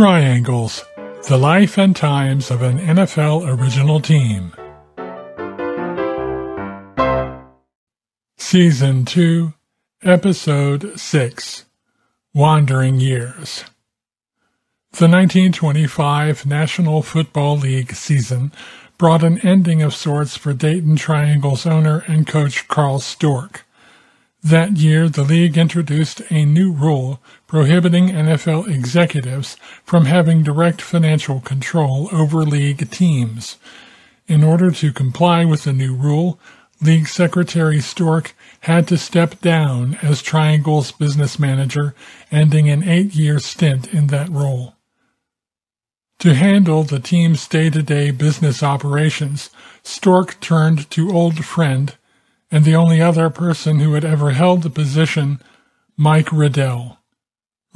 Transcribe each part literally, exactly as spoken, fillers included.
Triangles, The Life and Times of an N F L Original Team. Season two, Episode six, Wandering Years. The nineteen twenty-five National Football League season brought an ending of sorts for Dayton Triangles owner and coach Carl Storck. That year, the league introduced a new rule prohibiting N F L executives from having direct financial control over league teams. In order to comply with the new rule, League Secretary Storck had to step down as Triangle's business manager, ending an eight-year stint in that role. To handle the team's day-to-day business operations, Storck turned to old friend, and the only other person who had ever held the position, Mike Redelle.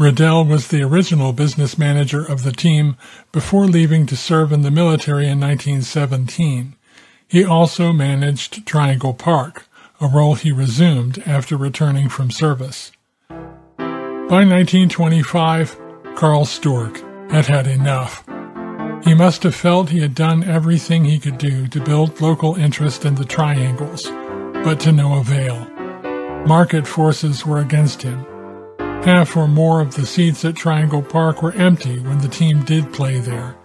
Redelle was the original business manager of the team before leaving to serve in the military in nineteen seventeen. He also managed Triangle Park, a role he resumed after returning from service. By nineteen twenty-five, Carl Storck had had enough. He must have felt he had done everything he could do to build local interest in the Triangles, but to no avail. Market forces were against him. Half or more of the seats at Triangle Park were empty when the team did play there.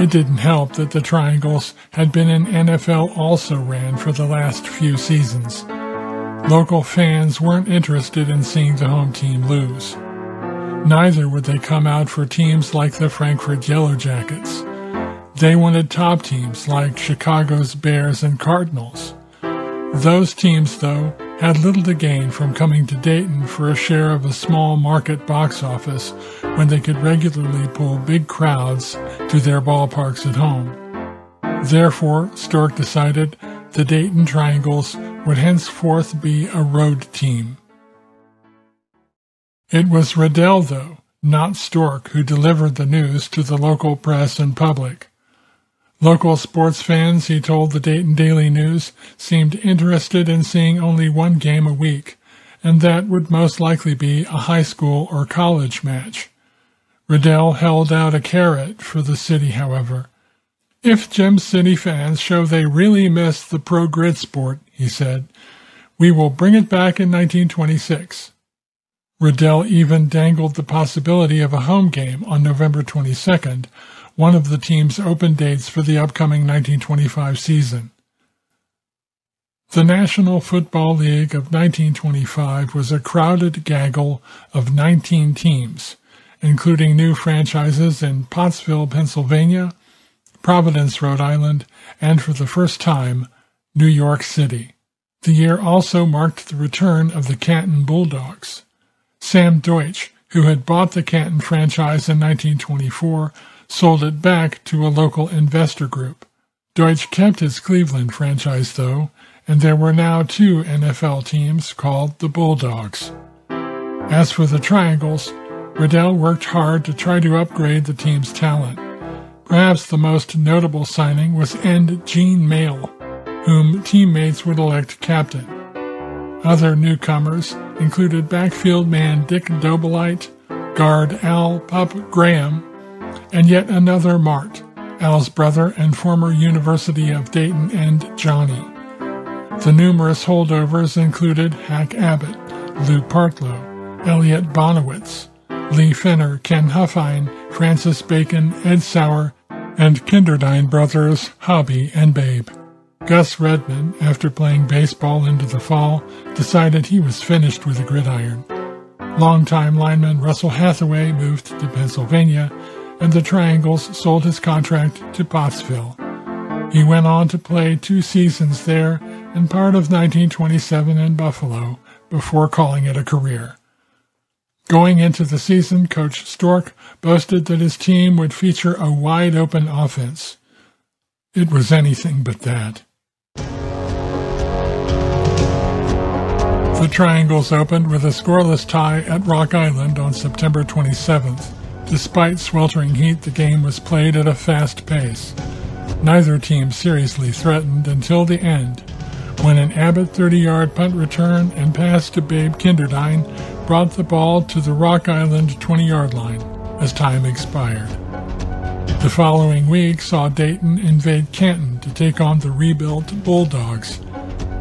It didn't help that the Triangles had been in N F L also-ran for the last few seasons. Local fans weren't interested in seeing the home team lose. Neither would they come out for teams like the Frankford Yellow Jackets. They wanted top teams like Chicago's Bears and Cardinals. Those teams, though, had little to gain from coming to Dayton for a share of a small market box office when they could regularly pull big crowds to their ballparks at home. Therefore, Storck decided the Dayton Triangles would henceforth be a road team. It was Redelle, though, not Storck, who delivered the news to the local press and public. Local sports fans, he told the Dayton Daily News, seemed interested in seeing only one game a week, and that would most likely be a high school or college match. Redelle held out a carrot for the city, however. If Gem City fans show they really miss the pro-grid sport, he said, we will bring it back in nineteen twenty-six. Redelle even dangled the possibility of a home game on November twenty-second, one of the team's open dates for the upcoming nineteen twenty-five season. The National Football League of nineteen twenty-five was a crowded gaggle of nineteen teams, including new franchises in Pottsville, Pennsylvania, Providence, Rhode Island, and for the first time, New York City. The year also marked the return of the Canton Bulldogs. Sam Deutsch, who had bought the Canton franchise in nineteen twenty-four, sold it back to a local investor group. Deutsch kept his Cleveland franchise, though, and there were now two N F L teams called the Bulldogs. As for the Triangles, Redelle worked hard to try to upgrade the team's talent. Perhaps the most notable signing was End Gene Mayl, whom teammates would elect captain. Other newcomers included backfield man Dick Dobelite, guard Al Pop Graham, and yet another Mart, Al's brother and former University of Dayton and Johnny. The numerous holdovers included Hack Abbott, Lou Partlow, Elliot Bonowitz, Lee Fenner, Ken Huffine, Francis Bacon, Ed Sauer, and Kinderdine brothers Hobby and Babe. Gus Redman, after playing baseball into the fall, decided he was finished with the gridiron. Longtime lineman Russell Hathaway moved to Pennsylvania, and the Triangles sold his contract to Pottsville. He went on to play two seasons there and part of nineteen twenty-seven in Buffalo before calling it a career. Going into the season, Coach Storck boasted that his team would feature a wide-open offense. It was anything but that. The Triangles opened with a scoreless tie at Rock Island on September twenty-seventh. Despite sweltering heat, the game was played at a fast pace. Neither team seriously threatened until the end, when an Abbott thirty-yard punt return and pass to Babe Kinderdine brought the ball to the Rock Island twenty-yard line. as time expired. The following week saw Dayton invade Canton to take on the rebuilt Bulldogs.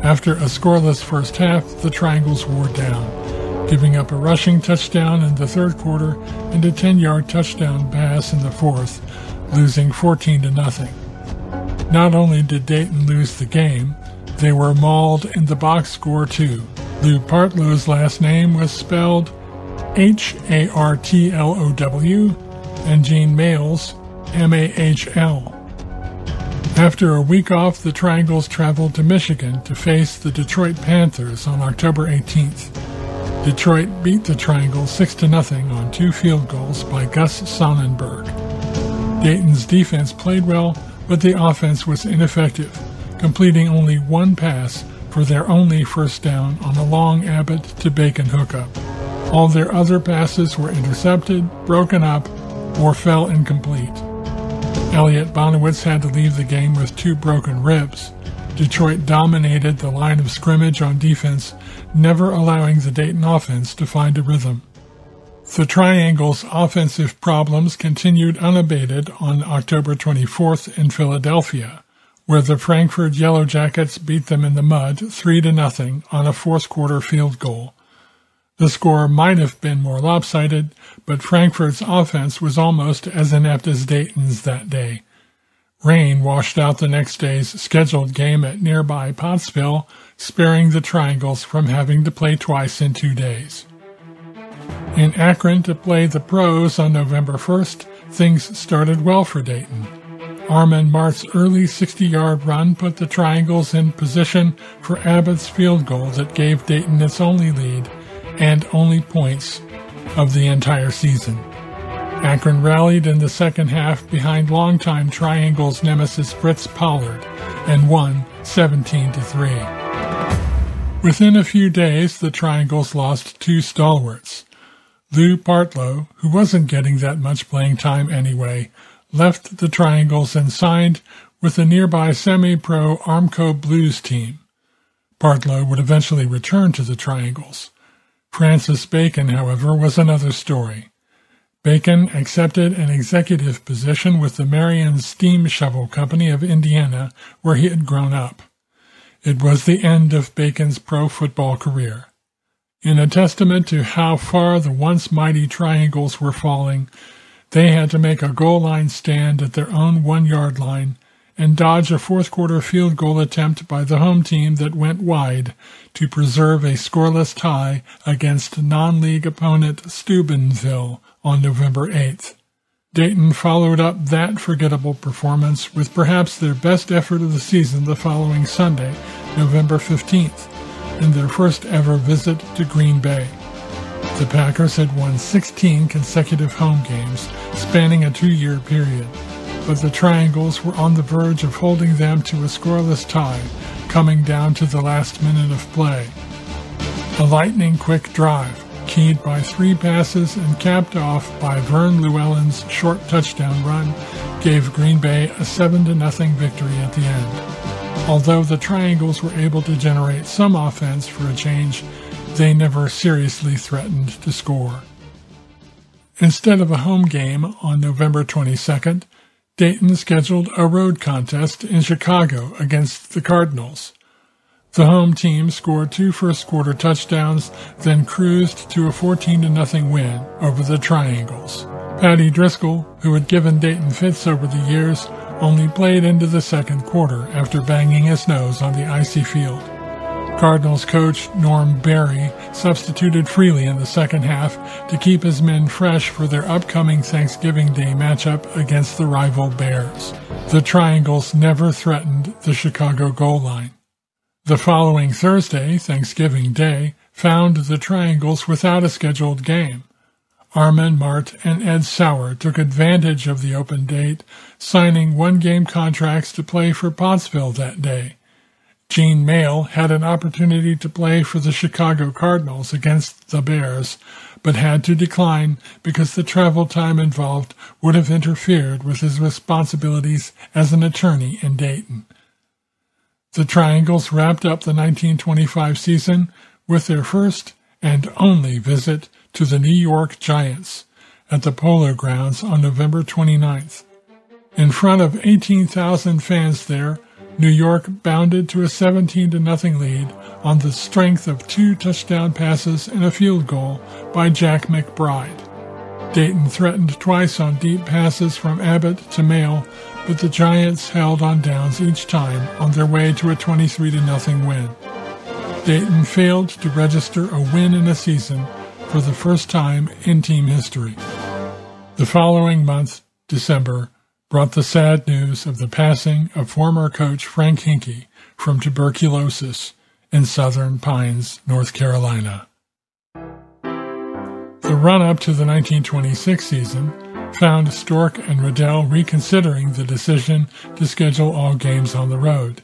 After a scoreless first half, the Triangles wore down, giving up a rushing touchdown in the third quarter and a ten-yard touchdown pass in the fourth, losing fourteen to nothing. Not only did Dayton lose the game, they were mauled in the box score too. Lou Partlow's last name was spelled H A R T L O W and Gene Mayl's M A H L. After a week off, the Triangles traveled to Michigan to face the Detroit Panthers on October eighteenth. Detroit beat the Triangles six to nothing on two field goals by Gus Sonnenberg. Dayton's defense played well, but the offense was ineffective, completing only one pass for their only first down on a long Abbott to Bacon hookup. All their other passes were intercepted, broken up, or fell incomplete. Elliot Bonowitz had to leave the game with two broken ribs. Detroit dominated the line of scrimmage on defense, never allowing the Dayton offense to find a rhythm. The Triangles' offensive problems continued unabated on October twenty-fourth in Philadelphia, where the Frankford Yellow Jackets beat them in the mud three to nothing on a fourth-quarter field goal. The score might have been more lopsided, but Frankfurt's offense was almost as inept as Dayton's that day. Rain washed out the next day's scheduled game at nearby Pottsville, sparing the Triangles from having to play twice in two days. In Akron to play the pros on November first, things started well for Dayton. Armin Mart's early sixty-yard run put the Triangles in position for Abbott's field goal that gave Dayton its only lead and only points of the entire season. Akron rallied in the second half behind longtime Triangles nemesis Fritz Pollard and won seventeen to three. Within a few days, the Triangles lost two stalwarts. Lou Partlow, who wasn't getting that much playing time anyway, left the Triangles and signed with the nearby semi-pro Armco Blues team. Partlow would eventually return to the Triangles. Francis Bacon, however, was another story. Bacon accepted an executive position with the Marion Steam Shovel Company of Indiana, where he had grown up. It was the end of Bacon's pro football career. In a testament to how far the once mighty Triangles were falling, they had to make a goal line stand at their own one-yard line and dodge a fourth-quarter field goal attempt by the home team that went wide to preserve a scoreless tie against non-league opponent Steubenville on November eighth. Dayton followed up that forgettable performance with perhaps their best effort of the season the following Sunday, November fifteenth, in their first-ever visit to Green Bay. The Packers had won sixteen consecutive home games, spanning a two-year period, but the Triangles were on the verge of holding them to a scoreless tie, coming down to the last minute of play. A lightning-quick drive, keyed by three passes and capped off by Vern Llewellyn's short touchdown run, gave Green Bay a seven to nothing victory at the end. Although the Triangles were able to generate some offense for a change, they never seriously threatened to score. Instead of a home game on November twenty-second, Dayton scheduled a road contest in Chicago against the Cardinals. The home team scored two first-quarter touchdowns, then cruised to a fourteen to nothing win over the Triangles. Patty Driscoll, who had given Dayton fits over the years, only played into the second quarter after banging his nose on the icy field. Cardinals coach Norm Berry substituted Freely in the second half to keep his men fresh for their upcoming Thanksgiving Day matchup against the rival Bears. The Triangles never threatened the Chicago goal line. The following Thursday, Thanksgiving Day, found the Triangles without a scheduled game. Armin Mart and Ed Sauer took advantage of the open date, signing one-game contracts to play for Pottsville that day. Gene Mayl had an opportunity to play for the Chicago Cardinals against the Bears, but had to decline because the travel time involved would have interfered with his responsibilities as an attorney in Dayton. The Triangles wrapped up the nineteen twenty-five season with their first and only visit to the New York Giants, at the Polo Grounds on November twenty-ninth. In front of eighteen thousand fans there, New York bounded to a seventeen to nothing lead on the strength of two touchdown passes and a field goal by Jack McBride. Dayton threatened twice on deep passes from Abbott to Mayl, but the Giants held on downs each time on their way to a twenty-three to nothing win. Dayton failed to register a win in a season for the first time in team history. The following month, December, brought the sad news of the passing of former coach Frank Hinkie from tuberculosis in Southern Pines, North Carolina. The run-up to the nineteen twenty-six season found Storck and Redelle reconsidering the decision to schedule all games on the road.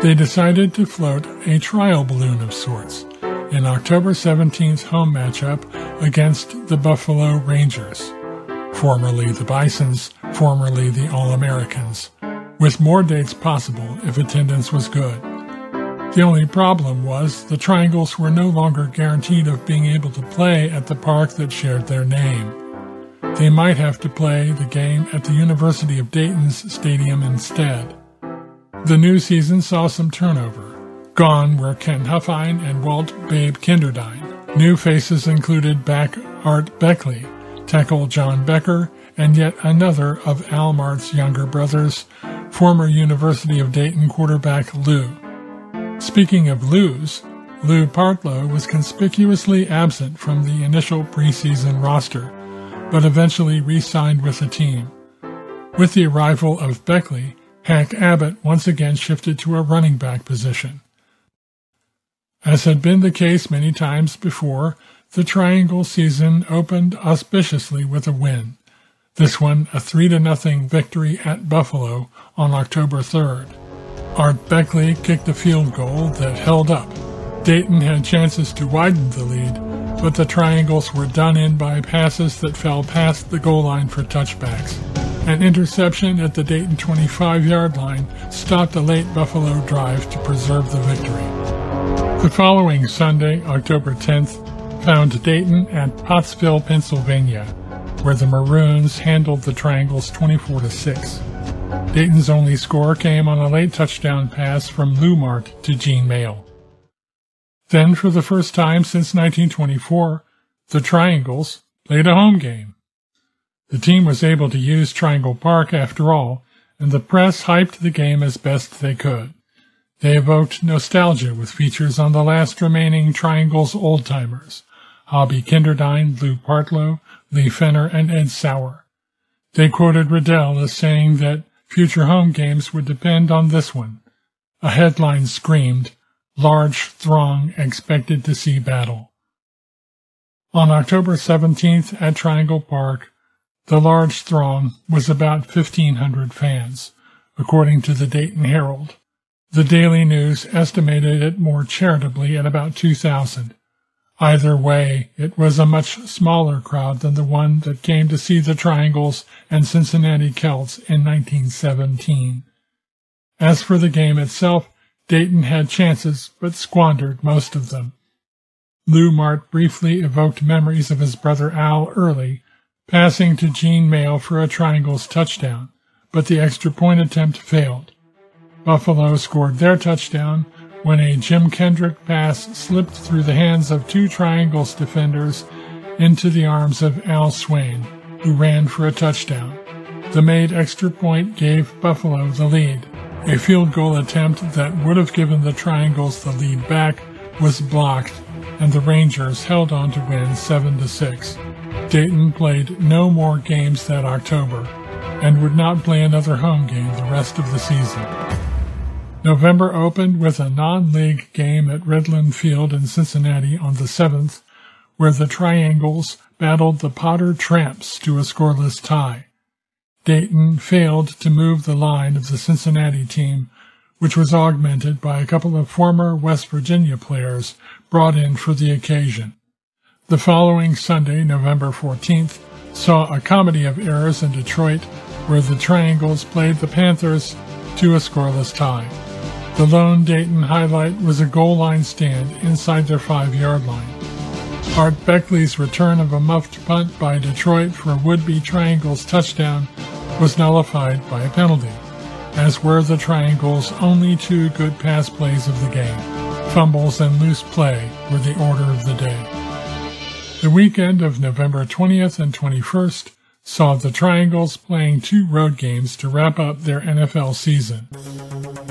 They decided to float a trial balloon of sorts, an October seventeenth home matchup against the Buffalo Rangers, formerly the Bisons, formerly the All-Americans, with more dates possible if attendance was good. The only problem was the Triangles were no longer guaranteed of being able to play at the park that shared their name. They might have to play the game at the University of Dayton's stadium instead. The new season saw some turnover. Gone were Ken Huffine and Walt Babe Kinderdine. New faces included back Art Beckley, tackle John Becker, and yet another of Al Mart's younger brothers, former University of Dayton quarterback Lou. Speaking of Lou's, Lou Partlow was conspicuously absent from the initial preseason roster, but eventually re-signed with the team. With the arrival of Beckley, Hack Abbott once again shifted to a running back position. As had been the case many times before, the Triangle season opened auspiciously with a win, this one a three to nothing victory at Buffalo on October third. Art Beckley kicked a field goal that held up. Dayton had chances to widen the lead, but the Triangles were done in by passes that fell past the goal line for touchbacks. An interception at the Dayton twenty-five-yard line stopped a late Buffalo drive to preserve the victory. The following Sunday, October tenth, found Dayton at Pottsville, Pennsylvania, where the Maroons handled the Triangles twenty-four to six. Dayton's only score came on a late touchdown pass from Lou Mart to Gene Mayl. Then, for the first time since nineteen twenty-four, the Triangles played a home game. The team was able to use Triangle Park after all, and the press hyped the game as best they could. They evoked nostalgia with features on the last remaining Triangles old-timers, Hobby Kinderdine, Lou Partlow, Lee Fenner, and Ed Sauer. They quoted Redelle as saying that future home games would depend on this one. A headline screamed, "Large throng expected to see battle." On October seventeenth at Triangle Park, the large throng was about fifteen hundred fans, according to the Dayton Herald. The Daily News estimated it more charitably at about two thousand. Either way, it was a much smaller crowd than the one that came to see the Triangles and Cincinnati Celts in nineteen seventeen. As for the game itself, Dayton had chances, but squandered most of them. Lou Mart briefly evoked memories of his brother Al Early, passing to Gene Mayl for a Triangles touchdown, but the extra point attempt failed. Buffalo scored their touchdown when a Jim Kendrick pass slipped through the hands of two Triangles defenders into the arms of Al Swain, who ran for a touchdown. The made extra point gave Buffalo the lead. A field goal attempt that would have given the Triangles the lead back was blocked, and the Rangers held on to win seven to six. Dayton played no more games that October, and would not play another home game the rest of the season. November opened with a non-league game at Redland Field in Cincinnati on the seventh, where the Triangles battled the Potter Tramps to a scoreless tie. Dayton failed to move the line of the Cincinnati team, which was augmented by a couple of former West Virginia players brought in for the occasion. The following Sunday, November fourteenth, saw a comedy of errors in Detroit, where the Triangles played the Panthers to a scoreless tie. The lone Dayton highlight was a goal line stand inside their five-yard line. Art Beckley's return of a muffed punt by Detroit for a would-be Triangles touchdown was nullified by a penalty, as were the Triangles' only two good pass plays of the game. Fumbles and loose play were the order of the day. The weekend of November twentieth and twenty-first saw the Triangles playing two road games to wrap up their N F L season.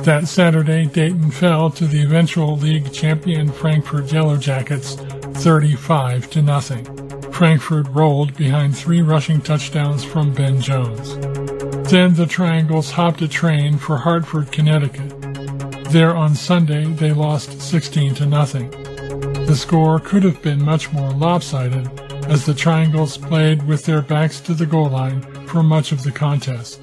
That Saturday, Dayton fell to the eventual league champion Frankford Yellow Jackets thirty-five to nothing. Frankford rolled behind three rushing touchdowns from Ben Jones. Then the Triangles hopped a train for Hartford, Connecticut. There on Sunday, they lost sixteen to nothing. The score could have been much more lopsided, as the Triangles played with their backs to the goal line for much of the contest.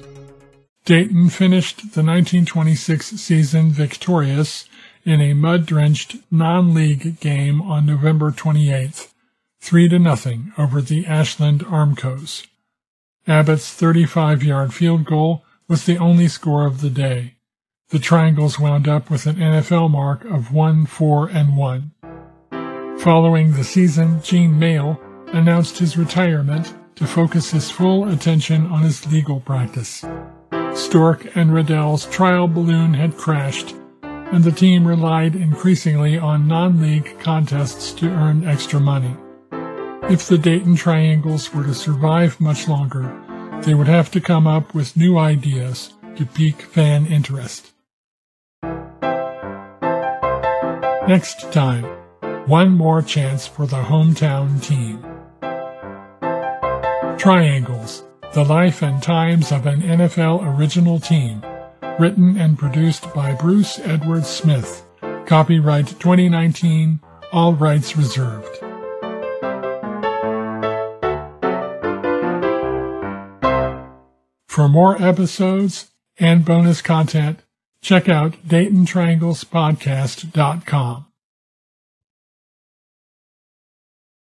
Dayton finished the nineteen twenty-six season victorious in a mud-drenched non-league game on November twenty-eighth, three to nothing over the Ashland Armcos. Abbott's thirty-five-yard field goal was the only score of the day. The Triangles wound up with an N F L mark of one four and one. Following the season, Gene Mayl announced his retirement to focus his full attention on his legal practice. Storck and Redelle's trial balloon had crashed, and the team relied increasingly on non-league contests to earn extra money. If the Dayton Triangles were to survive much longer, they would have to come up with new ideas to pique fan interest. Next time, one more chance for the hometown team. Triangles, the life and times of an N F L original team. Written and produced by Bruce Edwards Smith. Copyright twenty nineteen. All rights reserved. For more episodes and bonus content, check out Dayton Triangles Podcast dot com.